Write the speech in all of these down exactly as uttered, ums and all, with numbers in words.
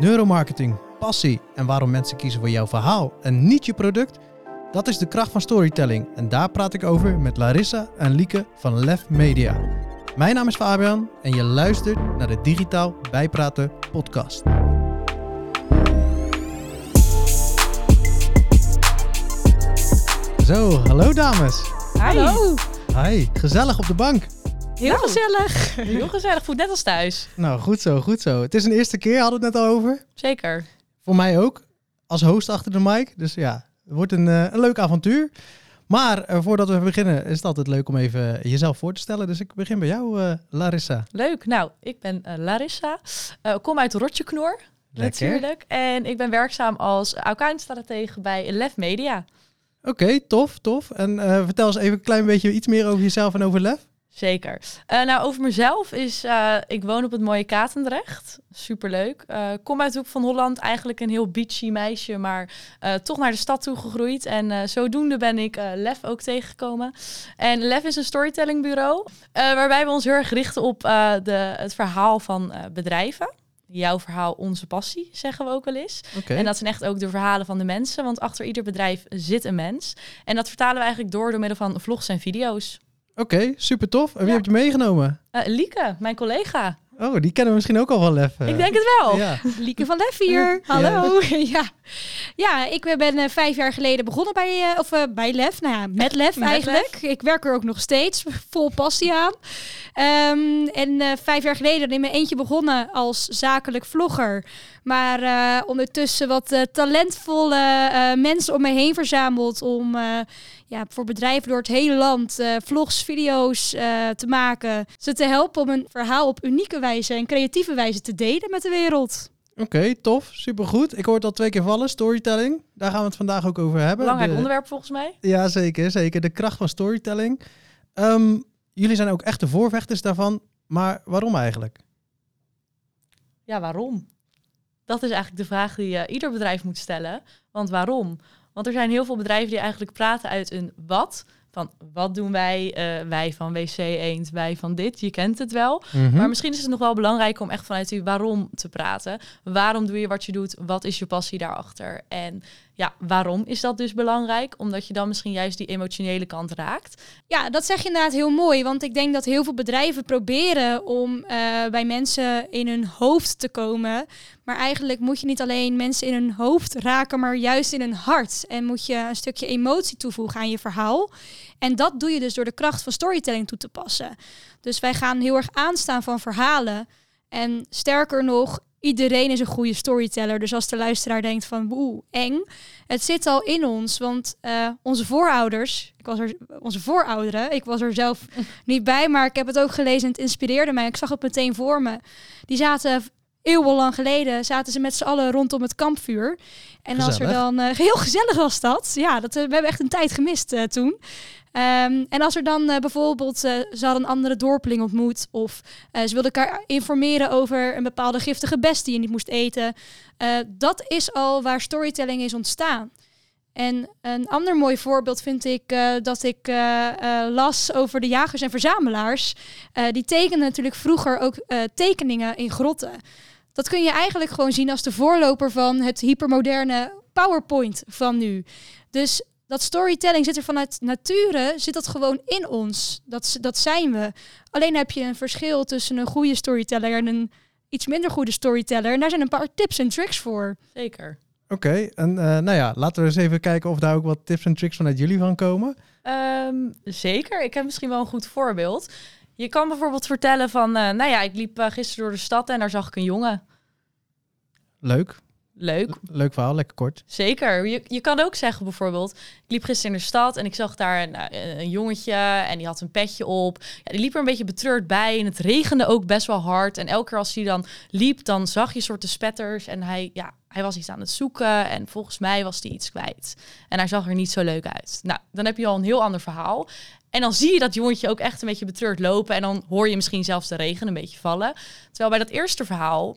neuromarketing, passie en waarom mensen kiezen voor jouw verhaal en niet je product, dat is de kracht van storytelling. En daar praat ik over met Larissa en Lieke van Lef Media. Mijn naam is Fabian en je luistert naar de Digitaal Bijpraten podcast. Zo, hallo dames. Hi. Hallo. Hi, gezellig op de bank. Heel nou, gezellig. Heel gezellig, voelt net als thuis. Nou, goed zo, goed zo. Het is een eerste keer, hadden we het net al over. Zeker. Voor mij ook, als host achter de mic. Dus ja, het wordt een, uh, een leuk avontuur. Maar uh, voordat we beginnen is het altijd leuk om even jezelf voor te stellen. Dus ik begin bij jou, uh, Larissa. Leuk, nou, ik ben uh, Larissa. Uh, kom uit Rotjeknoor, natuurlijk. En ik ben werkzaam als accountstratege bij Lef Media. Oké, okay, tof, tof. En uh, vertel eens even een klein beetje iets meer over jezelf en over Lef. Zeker. Uh, nou, over mezelf is, uh, ik woon op het mooie Katendrecht. Superleuk. Uh, kom uit Hoek van Holland, eigenlijk een heel beachy meisje, maar uh, toch naar de stad toe gegroeid. En uh, zodoende ben ik uh, Lef ook tegengekomen. En Lef is een storytellingbureau, uh, waarbij we ons heel erg richten op uh, de, het verhaal van uh, bedrijven. Jouw verhaal, onze passie, zeggen we ook wel eens. Okay. En dat zijn echt ook de verhalen van de mensen, want achter ieder bedrijf zit een mens. En dat vertalen we eigenlijk door door middel van vlogs en video's. Oké, okay, super tof. En wie ja. heb je meegenomen? Uh, Lieke, mijn collega. Oh, die kennen we misschien ook al wel Lef. Uh. Ik denk het wel. Ja. Lieke van Lef hier. Hallo. Ja, ja. ja ik ben uh, vijf jaar geleden begonnen bij, uh, of, uh, bij Lef. Nou ja, met Lef met eigenlijk. Lef. Ik werk er ook nog steeds vol passie aan. Um, en uh, vijf jaar geleden in mijn eentje begonnen als zakelijk vlogger. Maar uh, ondertussen wat uh, talentvolle uh, mensen om me heen verzameld om... Uh, Ja, voor bedrijven door het hele land uh, vlogs, video's uh, te maken. Ze te helpen om een verhaal op unieke wijze en creatieve wijze te delen met de wereld. Oké, okay, tof. Supergoed. Ik hoor het al twee keer vallen, storytelling. Daar gaan we het vandaag ook over hebben. Belangrijk de... onderwerp volgens mij. Ja, zeker, zeker. De kracht van storytelling. Um, jullie zijn ook echte voorvechters daarvan. Maar waarom eigenlijk? Ja, waarom? Dat is eigenlijk de vraag die uh, ieder bedrijf moet stellen. Want waarom? Want er zijn heel veel bedrijven die eigenlijk praten uit een wat. Van wat doen wij? Uh, wij van W C-Eend, wij van dit. Je kent het wel. Mm-hmm. Maar misschien is het nog wel belangrijk om echt vanuit je waarom te praten. Waarom doe je wat je doet? Wat is je passie daarachter? En ja, waarom is dat dus belangrijk? Omdat je dan misschien juist die emotionele kant raakt. Ja, dat zeg je inderdaad heel mooi. Want ik denk dat heel veel bedrijven proberen om uh, bij mensen in hun hoofd te komen. Maar eigenlijk moet je niet alleen mensen in hun hoofd raken, maar juist in hun hart. En moet je een stukje emotie toevoegen aan je verhaal. En dat doe je dus door de kracht van storytelling toe te passen. Dus wij gaan heel erg aanstaan van verhalen. En sterker nog, iedereen is een goede storyteller. Dus als de luisteraar denkt van, oeh, eng. Het zit al in ons, want uh, onze voorouders... Ik was er, onze voorouderen, ik was er zelf niet bij, maar ik heb het ook gelezen en het inspireerde mij. Ik zag het meteen voor me. Die zaten... Eeuwenlang geleden zaten ze met z'n allen rondom het kampvuur. En gezellig. Als er dan... Uh, heel gezellig was dat. Ja, dat, uh, we hebben echt een tijd gemist uh, toen. Um, en als er dan uh, bijvoorbeeld... Uh, ze hadden een andere dorpeling ontmoet. Of uh, ze wilden elkaar informeren over een bepaalde giftige best die je niet moest eten. Uh, dat is al waar storytelling is ontstaan. En een ander mooi voorbeeld vind ik uh, dat ik uh, uh, las over de jagers en verzamelaars. Uh, die tekenden natuurlijk vroeger ook uh, tekeningen in grotten. Dat kun je eigenlijk gewoon zien als de voorloper van het hypermoderne PowerPoint van nu. Dus dat storytelling zit er vanuit nature, zit dat gewoon in ons. Dat, dat zijn we. Alleen heb je een verschil tussen een goede storyteller en een iets minder goede storyteller. En daar zijn een paar tips en tricks voor. Zeker. Oké, okay, en uh, nou ja, laten we eens even kijken of daar ook wat tips en tricks vanuit jullie van komen. Um, zeker, ik heb misschien wel een goed voorbeeld. Je kan bijvoorbeeld vertellen van, uh, nou ja, ik liep uh, gisteren door de stad en daar zag ik een jongen. Leuk. Leuk. Le- leuk verhaal, lekker kort. Zeker. Je, je kan ook zeggen bijvoorbeeld, ik liep gisteren in de stad en ik zag daar een, een, een jongetje en die had een petje op. Ja, die liep er een beetje betreurd bij en het regende ook best wel hard. En elke keer als hij dan liep, dan zag je soorten spetters en hij, ja, hij was iets aan het zoeken en volgens mij was hij iets kwijt. En hij zag er niet zo leuk uit. Nou, dan heb je al een heel ander verhaal. En dan zie je dat jongetje ook echt een beetje betreurd lopen en dan hoor je misschien zelfs de regen een beetje vallen. Terwijl bij dat eerste verhaal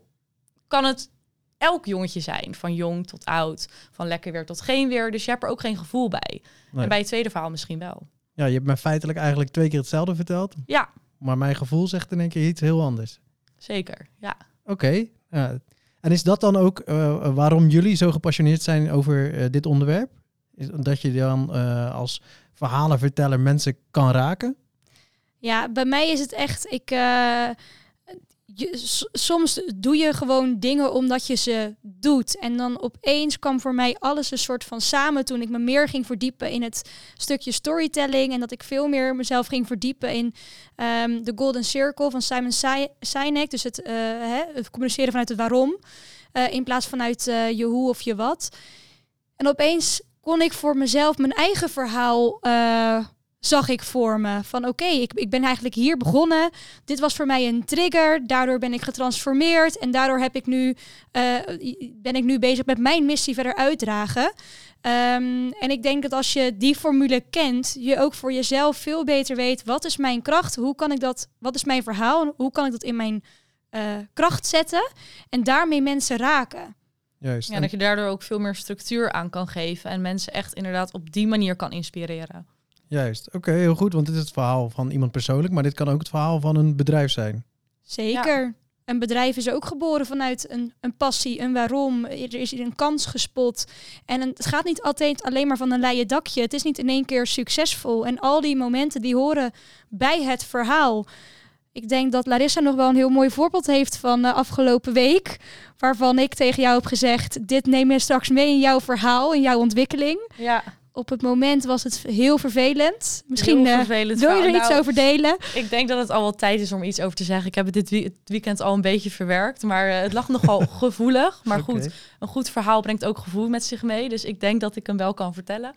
kan het... elk jongetje zijn, van jong tot oud, van lekker weer tot geen weer. Dus je hebt er ook geen gevoel bij. Nee. En bij het tweede verhaal misschien wel. Ja, je hebt me feitelijk eigenlijk twee keer hetzelfde verteld. Ja. Maar mijn gevoel zegt in één keer iets heel anders. Zeker, ja. Oké. Okay. Uh, En is dat dan ook uh, waarom jullie zo gepassioneerd zijn over uh, dit onderwerp? Is dat je dan uh, als verhalenverteller mensen kan raken? Ja, bij mij is het echt... Ik, uh, je, s- soms doe je gewoon dingen omdat je ze doet. En dan opeens kwam voor mij alles een soort van samen... toen ik me meer ging verdiepen in het stukje storytelling... en dat ik veel meer mezelf ging verdiepen in um, de Golden Circle van Simon Sinek. Dus het, uh, hè, het communiceren vanuit het waarom... Uh, in plaats vanuit uh, je hoe of je wat. En opeens... kon ik voor mezelf mijn eigen verhaal uh, zag ik voor me. Van oké, okay, ik, ik ben eigenlijk hier begonnen. Dit was voor mij een trigger. Daardoor ben ik getransformeerd. En daardoor heb ik nu, uh, ben ik nu bezig met mijn missie verder uitdragen. Um, en ik denk dat als je die formule kent... je ook voor jezelf veel beter weet... wat is mijn kracht? Hoe kan ik dat? Wat is mijn verhaal? Hoe kan ik dat in mijn uh, kracht zetten? En daarmee mensen raken. Juist. Ja, dat je daardoor ook veel meer structuur aan kan geven... en mensen echt inderdaad op die manier kan inspireren. Juist, oké, okay, heel goed. Want dit is het verhaal van iemand persoonlijk... maar dit kan ook het verhaal van een bedrijf zijn. Zeker. Ja. Een bedrijf is ook geboren vanuit een, een passie, een waarom. Er is een kans gespot. En een, het gaat niet altijd alleen maar van een leien dakje. Het is niet in één keer succesvol. En al die momenten die horen bij het verhaal... Ik denk dat Larissa nog wel een heel mooi voorbeeld heeft van uh, afgelopen week. Waarvan ik tegen jou heb gezegd, dit neem je straks mee in jouw verhaal, in jouw ontwikkeling. Ja. Op het moment was het heel vervelend. Misschien heel vervelend uh, wil je er nou, iets over delen. Ik denk dat het al wel tijd is om iets over te zeggen. Ik heb het dit wie- het weekend al een beetje verwerkt. Maar uh, het lag nogal gevoelig. Maar okay. Goed, een goed verhaal brengt ook gevoel met zich mee. Dus ik denk dat ik hem wel kan vertellen.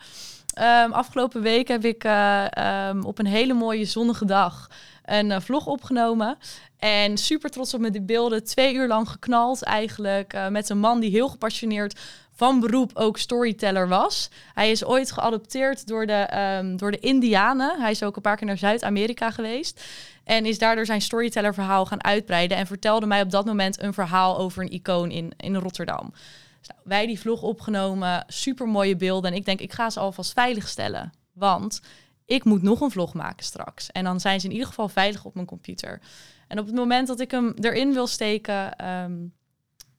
Um, afgelopen week heb ik uh, um, op een hele mooie zonnige dag... een vlog opgenomen en super trots op mijn beelden. Twee uur lang geknald eigenlijk uh, met een man die heel gepassioneerd van beroep ook storyteller was. Hij is ooit geadopteerd door de, um, door de Indianen. Hij is ook een paar keer naar Zuid-Amerika geweest en is daardoor zijn storyteller verhaal gaan uitbreiden en vertelde mij op dat moment een verhaal over een icoon in, in Rotterdam. Dus nou, wij die vlog opgenomen, super mooie beelden en ik denk ik ga ze alvast veiligstellen, want... ik moet nog een vlog maken straks. En dan zijn ze in ieder geval veilig op mijn computer. En op het moment dat ik hem erin wil steken... Um,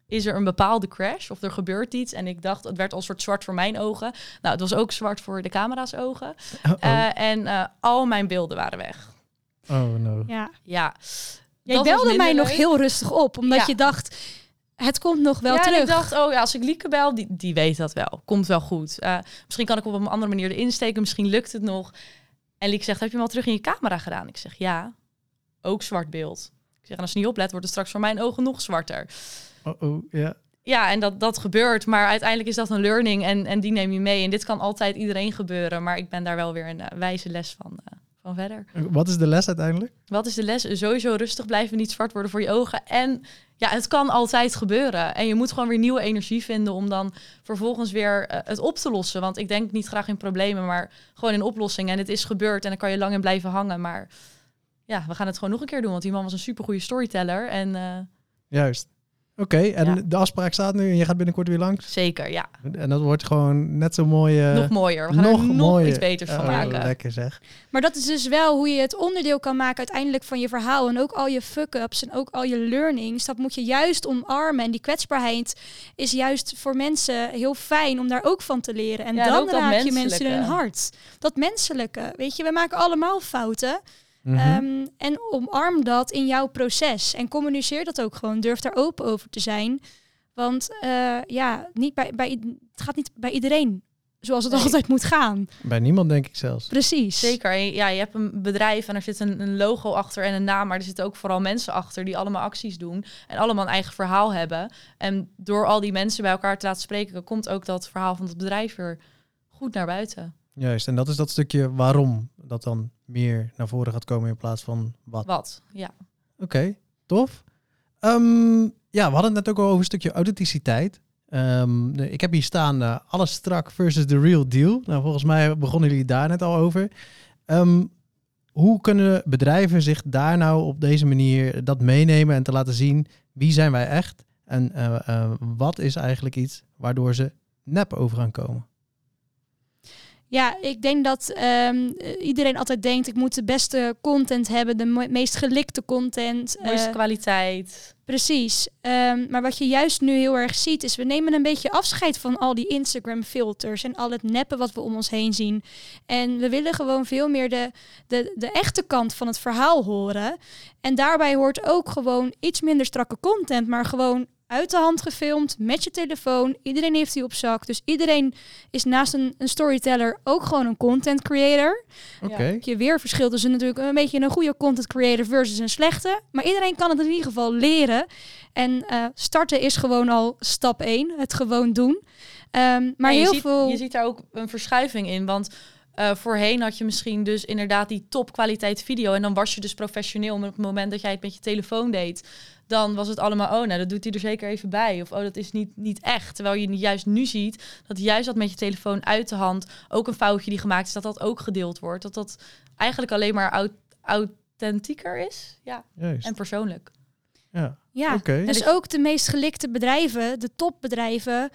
is er een bepaalde crash of er gebeurt iets. En ik dacht, het werd al een soort zwart voor mijn ogen. Nou, het was ook zwart voor de camera's ogen. Uh, en uh, al mijn beelden waren weg. Oh, no. Ja. ja. Jij dat belde mij leuk. nog heel rustig op, omdat ja. je dacht... het komt nog wel ja, terug. Ja, ik dacht, oh ja, als ik Lieke bel, die, die weet dat wel. Komt wel goed. Uh, misschien kan ik op een andere manier erin steken. Misschien lukt het nog... En Lieke zegt, heb je hem al terug in je camera gedaan? Ik zeg, ja, ook zwart beeld. Ik zeg, en als je niet oplet, wordt het straks voor mijn ogen nog zwarter. Oh, ja. Yeah. Ja, en dat, dat gebeurt. Maar uiteindelijk is dat een learning en, en die neem je mee. En dit kan altijd iedereen gebeuren. Maar ik ben daar wel weer een uh, wijze les van, uh, van verder. Wat is de les uiteindelijk? Wat is de les? Sowieso rustig blijven, niet zwart worden voor je ogen. En ja, het kan altijd gebeuren. En je moet gewoon weer nieuwe energie vinden om dan vervolgens weer uh, het op te lossen. Want ik denk niet graag in problemen, maar gewoon in oplossingen. En het is gebeurd en dan kan je lang in blijven hangen. Maar ja, we gaan het gewoon nog een keer doen. Want die man was een supergoeie storyteller. En, uh... Juist. Oké, okay, en ja. de afspraak staat nu en je gaat binnenkort weer langs? Zeker, ja. En dat wordt gewoon net zo mooi... Uh, nog mooier. We gaan nog er nog mooier. iets beters van oh, maken. Lekker zeg. Maar dat is dus wel hoe je het onderdeel kan maken uiteindelijk van je verhaal. En ook al je fuck-ups en ook al je learnings. Dat moet je juist omarmen. En die kwetsbaarheid is juist voor mensen heel fijn om daar ook van te leren. En ja, dan en raak je mensen in hun hart. Dat menselijke. Weet je, we maken allemaal fouten... Mm-hmm. Um, en omarm dat in jouw proces. En communiceer dat ook gewoon. Durf daar open over te zijn. Want uh, ja, niet bij, bij, het gaat niet bij iedereen zoals het nee. altijd moet gaan. Bij niemand, denk ik zelfs. Precies. Zeker. Ja, je hebt een bedrijf en er zit een, een logo achter en een naam. Maar er zitten ook vooral mensen achter die allemaal acties doen. En allemaal een eigen verhaal hebben. En door al die mensen bij elkaar te laten spreken... komt ook dat verhaal van het bedrijf weer goed naar buiten. Juist, en dat is dat stukje waarom dat dan meer naar voren gaat komen in plaats van wat. Wat, ja. Oké, okay, tof. Um, ja, we hadden het net ook al over een stukje authenticiteit. Um, ik heb hier staan uh, alles strak versus the real deal. Nou, volgens mij begonnen jullie daar net al over. Um, hoe kunnen bedrijven zich daar nou op deze manier dat meenemen en te laten zien wie zijn wij echt? En uh, uh, wat is eigenlijk iets waardoor ze nep over gaan komen? Ja, ik denk dat um, iedereen altijd denkt... ik moet de beste content hebben, de mo- meest gelikte content. De mooiste uh, kwaliteit. Precies. Um, maar wat je juist nu heel erg ziet is, we nemen een beetje afscheid van al die Instagram filters en al het neppen wat we om ons heen zien. En we willen gewoon veel meer de, de, de echte kant van het verhaal horen. En daarbij hoort ook gewoon iets minder strakke content, maar gewoon uit de hand gefilmd, met je telefoon. Iedereen heeft die op zak. Dus iedereen is naast een, een storyteller ook gewoon een content creator. Oké. Okay. Ja, je weer verschil tussen natuurlijk een beetje een goede content creator versus een slechte. Maar iedereen kan het in ieder geval leren. En uh, starten is gewoon al stap één. Het gewoon doen. Um, maar heel ziet, veel... Je ziet daar ook een verschuiving in, want... Uh, voorheen had je misschien dus inderdaad die topkwaliteit video. En dan was je dus professioneel. Maar op het moment dat jij het met je telefoon deed, dan was het allemaal, oh, nou, dat doet hij er zeker even bij. Of, oh, dat is niet, niet echt. Terwijl je juist nu ziet dat juist dat met je telefoon uit de hand, ook een foutje die gemaakt is, dat dat ook gedeeld wordt. Dat dat eigenlijk alleen maar aut- authentieker is. Ja. Juist. En persoonlijk. Ja, ja. Okay. Dus ook de meest gelikte bedrijven, de topbedrijven,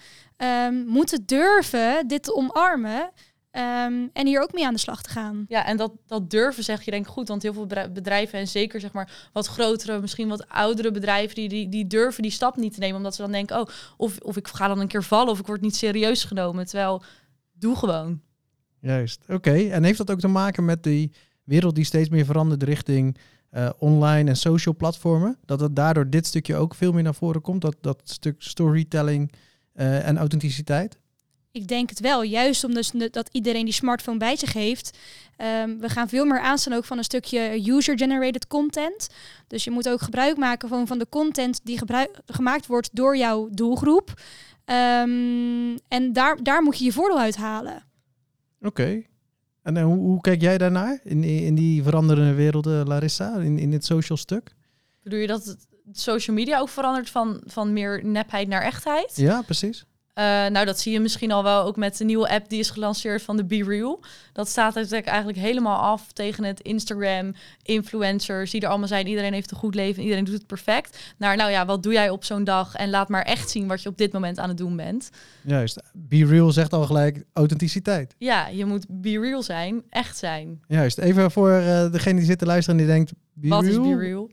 um, moeten durven dit te omarmen. Um, en hier ook mee aan de slag te gaan. Ja, en dat, dat durven zeg je denk ik goed. Want heel veel bedrijven en zeker zeg maar wat grotere, misschien wat oudere bedrijven... die, die, die durven die stap niet te nemen. Omdat ze dan denken, oh, of, of ik ga dan een keer vallen... of ik word niet serieus genomen. Terwijl, doe gewoon. Juist, oké. Okay. En heeft dat ook te maken met die wereld die steeds meer verandert... richting uh, online en social platformen? Dat het daardoor dit stukje ook veel meer naar voren komt? Dat, dat stuk storytelling uh, en authenticiteit? Ik denk het wel, juist omdat dus dat iedereen die smartphone bij zich heeft. Um, we gaan veel meer aanstaan ook van een stukje user-generated content. Dus je moet ook gebruik maken van, van de content die gebruik, gemaakt wordt door jouw doelgroep. Um, en daar, daar moet je je voordeel uit halen. Oké. Okay. En, en hoe, hoe kijk jij daarnaar in, in die veranderende werelden, Larissa, in, in dit social stuk? Bedoel je dat het social media ook verandert van, van meer nepheid naar echtheid? Ja, precies. Uh, nou, dat zie je misschien al wel ook met de nieuwe app die is gelanceerd van de BeReal. Dat staat eigenlijk helemaal af tegen het Instagram, influencers, die er allemaal zijn. Iedereen heeft een goed leven, iedereen doet het perfect. Naar, nou ja, wat doe jij op zo'n dag? En laat maar echt zien wat je op dit moment aan het doen bent. Juist, BeReal zegt al gelijk authenticiteit. Ja, je moet BeReal zijn, echt zijn. Juist, even voor uh, degene die zit te luisteren en die denkt, BeReal? Wat is BeReal?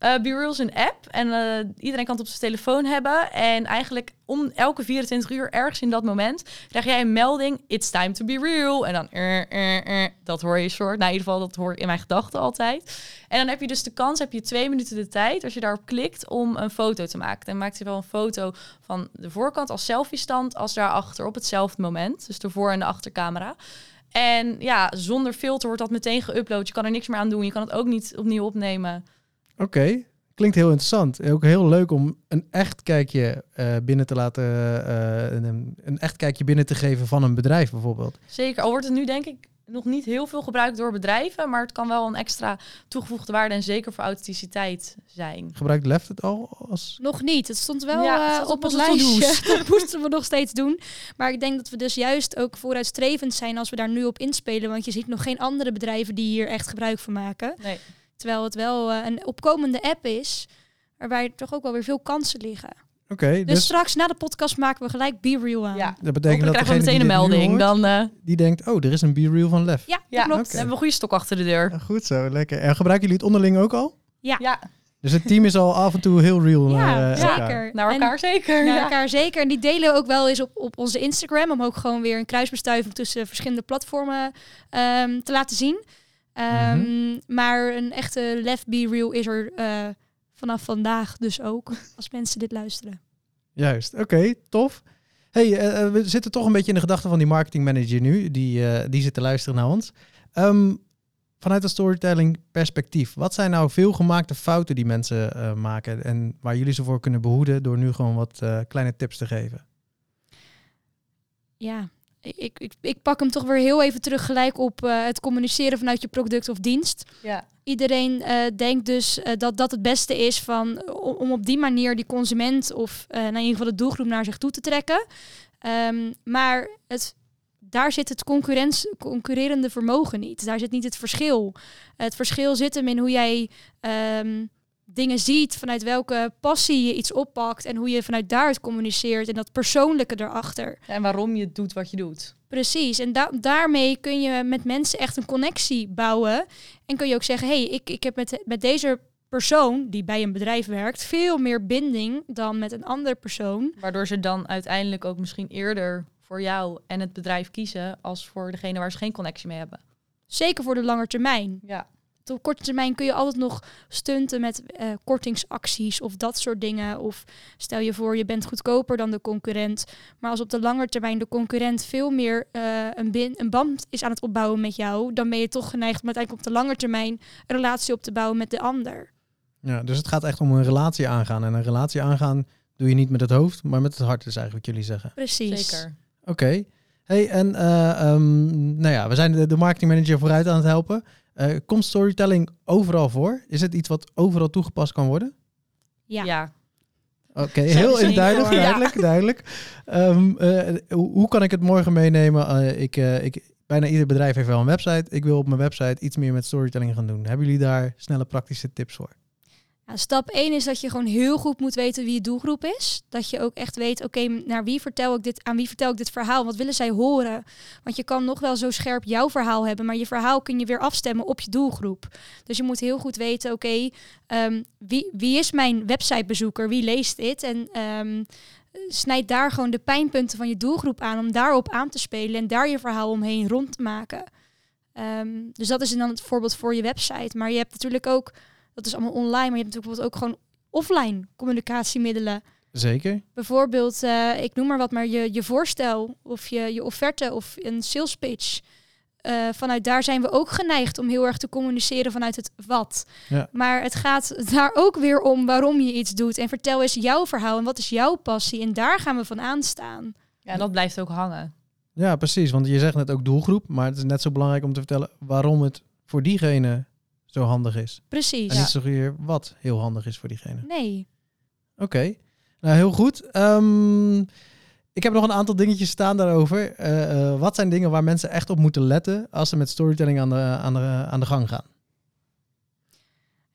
Uh, BeReal is een app en uh, iedereen kan het op zijn telefoon hebben. En eigenlijk om elke vierentwintig uur ergens in dat moment krijg jij een melding. It's time to be real. En dan uh, uh, uh, dat hoor je soort. Nou, in ieder geval dat hoor ik in mijn gedachten altijd. En dan heb je dus de kans, heb je twee minuten de tijd als je daarop klikt om een foto te maken. Dan maakt je wel een foto van de voorkant als selfie stand als daarachter op hetzelfde moment. Dus de voor- en de achtercamera. En ja, zonder filter wordt dat meteen geüpload. Je kan er niks meer aan doen. Je kan het ook niet opnieuw opnemen. Oké, okay. Klinkt heel interessant. Ook heel leuk om een echt kijkje uh, binnen te laten, uh, een, een echt kijkje binnen te geven van een bedrijf bijvoorbeeld. Zeker, al wordt het nu denk ik nog niet heel veel gebruikt door bedrijven, maar het kan wel een extra toegevoegde waarde en zeker voor authenticiteit zijn. Gebruikt Lef het al als? Nog niet, het stond wel ja, het stond uh, op het lijstje. Dat moesten we nog steeds doen. Maar ik denk dat we dus juist ook vooruitstrevend zijn als we daar nu op inspelen, want je ziet nog geen andere bedrijven die hier echt gebruik van maken. Nee. Terwijl het wel uh, een opkomende app is, waarbij toch ook wel weer veel kansen liggen. Oké. Okay, dus, dus straks na de podcast maken we gelijk BeReal aan. Ja, dat betekent dat krijgen we meteen een melding. Hoort, dan, uh... Die denkt, oh, er is een BeReal van Lef. Ja, ja klopt. Okay. Dan hebben we een goede stok achter de deur. Ja, goed zo, lekker. En gebruiken jullie het onderling ook al? Ja. ja. Dus het team is al af en toe heel real. Ja, uh, zeker. Elkaar. Naar elkaar en, zeker. Naar ja. elkaar zeker. En die delen we ook wel eens op, op onze Instagram, om ook gewoon weer een kruisbestuiving tussen verschillende platformen um, te laten zien. Um, mm-hmm. Maar een echte Lef BeReal is er uh, vanaf vandaag dus ook, als mensen dit luisteren. Juist, oké, okay, tof. Hey, uh, we zitten toch een beetje in de gedachten van die marketingmanager nu, die, uh, die zit te luisteren naar ons. Um, vanuit het storytelling perspectief, wat zijn nou veelgemaakte fouten die mensen uh, maken en waar jullie ze voor kunnen behoeden door nu gewoon wat uh, kleine tips te geven? Ja. Ik, ik, ik pak hem toch weer heel even terug gelijk op uh, het communiceren vanuit je product of dienst. Ja. Iedereen uh, denkt dus uh, dat dat het beste is van, om, om op die manier die consument of uh, in ieder geval de doelgroep naar zich toe te trekken. Um, maar het, daar zit het concurrerende vermogen niet. Daar zit niet het verschil. Het verschil zit hem in hoe jij um, dingen ziet, vanuit welke passie je iets oppakt en hoe je vanuit daaruit communiceert en dat persoonlijke erachter. En waarom je doet wat je doet. Precies, en da- daarmee kun je met mensen echt een connectie bouwen en kun je ook zeggen, hé, hey, ik, ik heb met, met deze persoon die bij een bedrijf werkt veel meer binding dan met een andere persoon. Waardoor ze dan uiteindelijk ook misschien eerder voor jou en het bedrijf kiezen als voor degene waar ze geen connectie mee hebben. Zeker voor de lange termijn. Ja. Op korte termijn kun je altijd nog stunten met uh, kortingsacties of dat soort dingen. Of stel je voor, je bent goedkoper dan de concurrent. Maar als op de lange termijn de concurrent veel meer uh, een, bin- een band is aan het opbouwen met jou, dan ben je toch geneigd om uiteindelijk op de lange termijn een relatie op te bouwen met de ander. Ja, dus het gaat echt om een relatie aangaan. En een relatie aangaan doe je niet met het hoofd, maar met het hart is eigenlijk wat jullie zeggen. Precies. Zeker. Oké. Okay. Hey, en uh, um, nou ja, we zijn de, de marketingmanager vooruit aan het helpen. Uh, komt storytelling overal voor? Is het iets wat overal toegepast kan worden? Ja. ja. Oké, okay, heel duidelijk, duidelijk, ja. duidelijk. Um, uh, hoe, hoe kan ik het morgen meenemen? Uh, ik, uh, ik, bijna ieder bedrijf heeft wel een website. Ik wil op mijn website iets meer met storytelling gaan doen. Hebben jullie daar snelle praktische tips voor? Nou, stap één is dat je gewoon heel goed moet weten wie je doelgroep is. Dat je ook echt weet, oké, okay, naar wie vertel ik dit, aan wie vertel ik dit verhaal? Wat willen zij horen? Want je kan nog wel zo scherp jouw verhaal hebben, maar je verhaal kun je weer afstemmen op je doelgroep. Dus je moet heel goed weten, oké, okay, um, wie, wie is mijn websitebezoeker? Wie leest dit? En um, snijd daar gewoon de pijnpunten van je doelgroep aan om daarop aan te spelen en daar je verhaal omheen rond te maken. Um, dus dat is dan het voorbeeld voor je website. Maar je hebt natuurlijk ook... Dat is allemaal online, maar je hebt natuurlijk bijvoorbeeld ook gewoon offline communicatiemiddelen. Zeker. Bijvoorbeeld, uh, ik noem maar wat, maar je, je voorstel of je, je offerte of een sales pitch. Uh, vanuit daar zijn we ook geneigd om heel erg te communiceren vanuit het wat. Ja. Maar het gaat daar ook weer om waarom je iets doet. En vertel eens jouw verhaal en wat is jouw passie. En daar gaan we van aanstaan. Ja, en dat blijft ook hangen. Ja, precies. Want je zegt net ook doelgroep. Maar het is net zo belangrijk om te vertellen waarom het voor diegene zo handig is. Precies. En niet zo weer wat heel handig is voor diegene. Nee. Oké. Okay. Nou, heel goed. Um, ik heb nog een aantal dingetjes staan daarover. Uh, uh, wat zijn dingen waar mensen echt op moeten letten als ze met storytelling aan de, aan de, aan de gang gaan?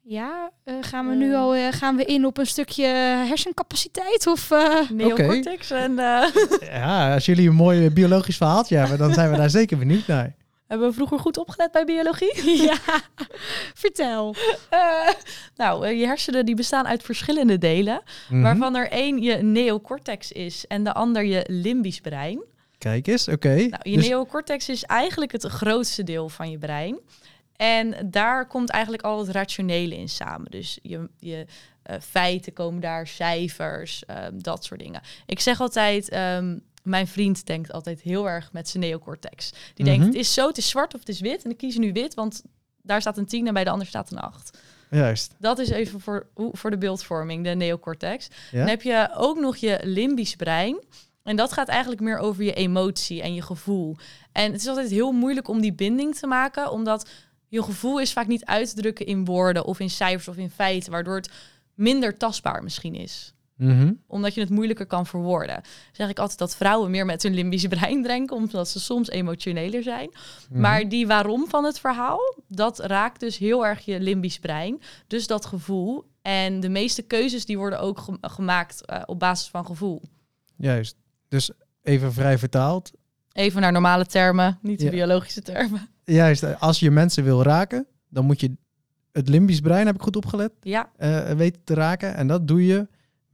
Ja, uh, gaan we nu al uh, gaan we in op een stukje hersencapaciteit of uh, neocortex? Okay. En, uh... ja, als jullie een mooi biologisch verhaaltje hebben, dan zijn we daar zeker benieuwd naar. Hebben we vroeger goed opgelet bij biologie? Ja, vertel. Uh, nou, je hersenen die bestaan uit verschillende delen. Mm-hmm. Waarvan er één je neocortex is en de ander je limbisch brein. Kijk eens, oké. Okay. Nou, je dus... neocortex is eigenlijk het grootste deel van je brein. En daar komt eigenlijk al het rationele in samen. Dus je, je uh, feiten komen daar, cijfers, uh, dat soort dingen. Ik zeg altijd... Um, Mijn vriend denkt altijd heel erg met zijn neocortex. Die mm-hmm. denkt, het is zo, het is zwart of het is wit. En ik kies nu wit, want daar staat een tien en bij de ander staat een acht. Juist. Dat is even voor, voor de beeldvorming, de neocortex. Ja? Dan heb je ook nog je limbisch brein. En dat gaat eigenlijk meer over je emotie en je gevoel. En het is altijd heel moeilijk om die binding te maken. Omdat je gevoel is vaak niet uit te drukken in woorden of in cijfers of in feiten. Waardoor het minder tastbaar misschien is. Mm-hmm. Omdat je het moeilijker kan verwoorden. Dan zeg ik altijd dat vrouwen meer met hun limbisch brein denken, omdat ze soms emotioneler zijn. Mm-hmm. Maar die waarom van het verhaal, dat raakt dus heel erg je limbisch brein. Dus dat gevoel. En de meeste keuzes die worden ook ge- gemaakt uh, op basis van gevoel. Juist. Dus even vrij vertaald. Even naar normale termen, niet de ja. biologische termen. Juist. Als je mensen wil raken, dan moet je het limbisch brein, heb ik goed opgelet, ja. uh, weten te raken. En dat doe je...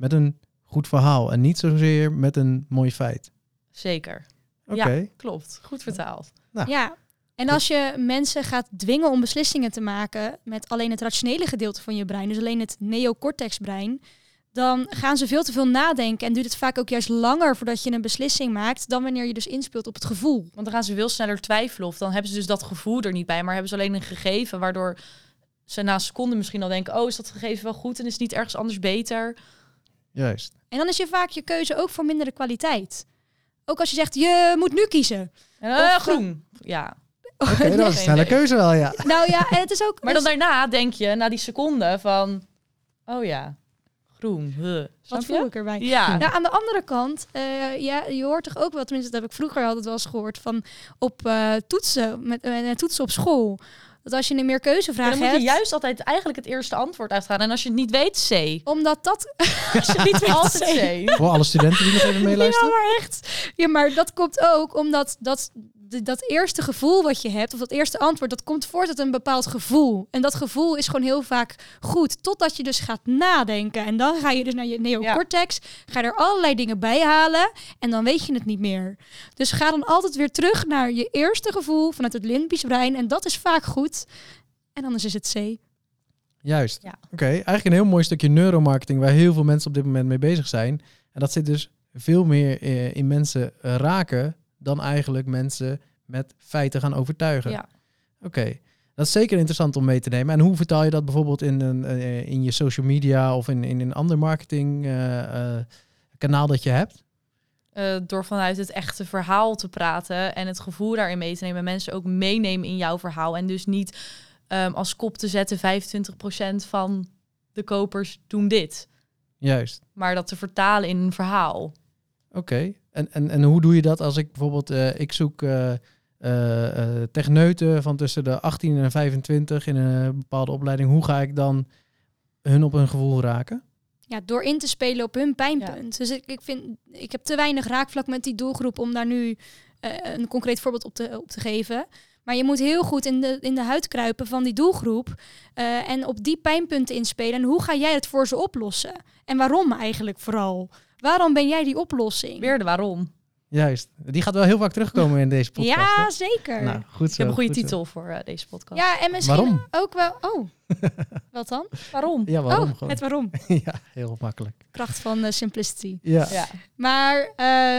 met een goed verhaal en niet zozeer met een mooi feit. Zeker. Okay. Ja, klopt. Goed vertaald. Nou, ja, en als je mensen gaat dwingen om beslissingen te maken met alleen het rationele gedeelte van je brein, dus alleen het neocortexbrein, dan gaan ze veel te veel nadenken en duurt het vaak ook juist langer voordat je een beslissing maakt dan wanneer je dus inspeelt op het gevoel. Want dan gaan ze veel sneller twijfelen of dan hebben ze dus dat gevoel er niet bij, maar hebben ze alleen een gegeven waardoor ze na seconden misschien al denken, oh, is dat gegeven wel goed en is het niet ergens anders beter? Juist. En dan is je vaak je keuze ook voor mindere kwaliteit. Ook als je zegt, je moet nu kiezen. Uh, groen. Ja. Oké, okay, dat is een snelle keuze wel, ja. Nou ja, en het is ook... Maar dan daarna denk je, na die seconde van... Oh ja, groen. Huh. Wat voel ik erbij? Ja. Nou, aan de andere kant, uh, ja, je hoort toch ook wel... Tenminste, dat heb ik vroeger altijd wel eens gehoord... van op uh, toetsen, met uh, toetsen op school... Dat als je een meer keuzevraag hebt... Ja, dan moet je hebt, juist altijd eigenlijk het eerste antwoord uitgaan. En als je het niet weet, C. Omdat dat... als je het niet weet, altijd C. Voor alle studenten die nog even meeluisteren. Ja, maar echt. Ja, maar dat komt ook omdat dat de, dat eerste gevoel wat je hebt, of dat eerste antwoord, dat komt voort uit een bepaald gevoel. En dat gevoel is gewoon heel vaak goed, totdat je dus gaat nadenken. En dan ga je dus naar je neocortex, ja. ga er allerlei dingen bij halen en dan weet je het niet meer. Dus ga dan altijd weer terug naar je eerste gevoel vanuit het limbisch brein en dat is vaak goed. En anders is het C. Juist. Ja. Oké, okay, eigenlijk een heel mooi stukje neuromarketing waar heel veel mensen op dit moment mee bezig zijn. En dat zit dus veel meer in mensen raken dan eigenlijk mensen met feiten gaan overtuigen. Ja. Oké, okay. Dat is zeker interessant om mee te nemen. En hoe vertaal je dat bijvoorbeeld in, een, in je social media of in, in een ander marketing uh, uh, kanaal dat je hebt? Uh, door vanuit het echte verhaal te praten en het gevoel daarin mee te nemen. Mensen ook meenemen in jouw verhaal en dus niet um, als kop te zetten vijfentwintig procent van de kopers doen dit. Juist. Maar dat te vertalen in een verhaal. Oké. Okay. En, en, en hoe doe je dat als ik bijvoorbeeld... Uh, ik zoek uh, uh, techneuten van tussen de achttien en vijfentwintig in een bepaalde opleiding. Hoe ga ik dan hun op hun gevoel raken? Ja, door in te spelen op hun pijnpunt. Ja. Dus ik, ik vind... Ik heb te weinig raakvlak met die doelgroep om daar nu uh, een concreet voorbeeld op te, op te geven. Maar je moet heel goed in de, in de huid kruipen van die doelgroep. Uh, en op die pijnpunten inspelen. En hoe ga jij het voor ze oplossen? En waarom eigenlijk vooral? Waarom ben jij die oplossing? Weer de waarom. Juist. Die gaat wel heel vaak terugkomen in deze podcast. Ja, hè? Zeker. Nou, goed zo, ik heb een goede titel zo. voor uh, deze podcast. Ja, en misschien waarom? ook wel... Oh, wat dan? Waarom? Ja, waarom? Oh, het waarom. Ja, heel makkelijk. Kracht van uh, simplicity. Ja. ja. Maar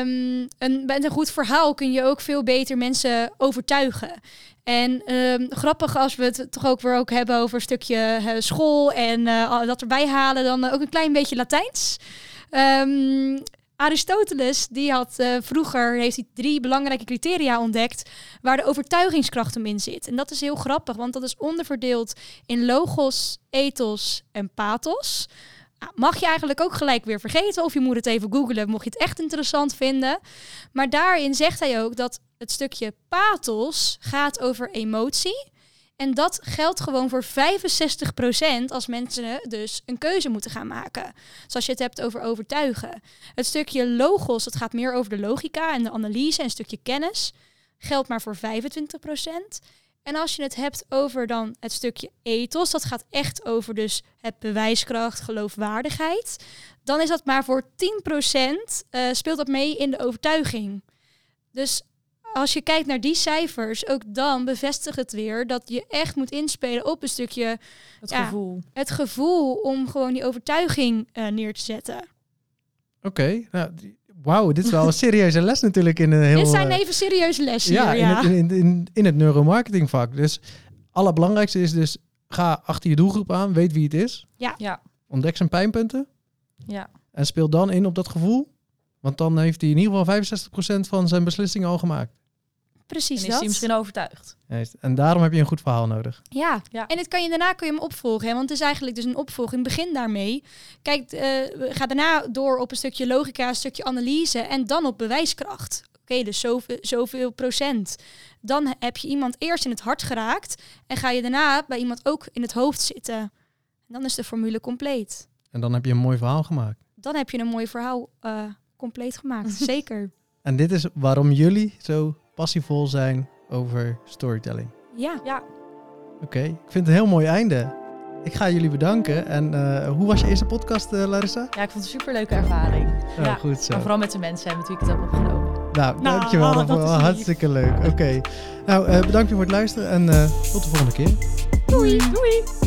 um, een, met een goed verhaal kun je ook veel beter mensen overtuigen. En um, grappig als we het toch ook weer ook hebben over een stukje uh, school en uh, dat erbij halen, dan uh, ook een klein beetje Latijns. Um, Aristoteles die had uh, vroeger heeft hij drie belangrijke criteria ontdekt waar de overtuigingskracht hem in zit. En dat is heel grappig, want dat is onderverdeeld in logos, ethos en pathos. Mag je eigenlijk ook gelijk weer vergeten of je moet het even googlen, mocht je het echt interessant vinden. Maar daarin zegt hij ook dat het stukje pathos gaat over emotie. En dat geldt gewoon voor vijfenzestig procent als mensen dus een keuze moeten gaan maken. Zoals je het hebt over overtuigen. Het stukje logos, dat gaat meer over de logica en de analyse en een stukje kennis. Geldt maar voor vijfentwintig procent. En als je het hebt over dan het stukje ethos, dat gaat echt over dus het bewijskracht, geloofwaardigheid. Dan is dat maar voor tien procent uh, speelt dat mee in de overtuiging. Dus... Als je kijkt naar die cijfers, ook dan bevestigt het weer dat je echt moet inspelen op een stukje het, ja, gevoel. het gevoel om gewoon die overtuiging uh, neer te zetten. Oké, okay, nou, wauw, dit is wel een serieuze les natuurlijk. In een heel, dit zijn even serieuze lessen. Ja, hier, ja. In, het, in, in, in het neuromarketingvak. Dus het allerbelangrijkste is dus, ga achter je doelgroep aan, weet wie het is. Ja. ja. Ontdek zijn pijnpunten. Ja. En speel dan in op dat gevoel. Want dan heeft hij in ieder geval vijfenzestig procent van zijn beslissingen al gemaakt. Precies dat. En is hij misschien overtuigd. Juist. En daarom heb je een goed verhaal nodig. Ja, ja. En dit kan je, daarna kun je hem opvolgen. Hè? Want het is eigenlijk dus een opvolging. Begin daarmee. Kijk, uh, ga daarna door op een stukje logica, een stukje analyse. En dan op bewijskracht. Oké, okay, dus zoveel, zoveel procent. Dan heb je iemand eerst in het hart geraakt. En ga je daarna bij iemand ook in het hoofd zitten. En dan is de formule compleet. En dan heb je een mooi verhaal gemaakt. Dan heb je een mooi verhaal uh, compleet gemaakt. Zeker. En dit is waarom jullie zo... passievol zijn over storytelling. Ja. ja. Oké, okay, ik vind het een heel mooi einde. Ik ga jullie bedanken. En uh, hoe was je eerste podcast, uh, Larissa? Ja, ik vond het een superleuke ervaring. Oh, ja, goed zo. Maar vooral met de mensen met wie ik het heb opgenomen. Nou, nou dankjewel. Oh, dat was hartstikke leuk. Oké. Okay. Nou, uh, bedankt voor het luisteren en uh, tot de volgende keer. Doei. Doei.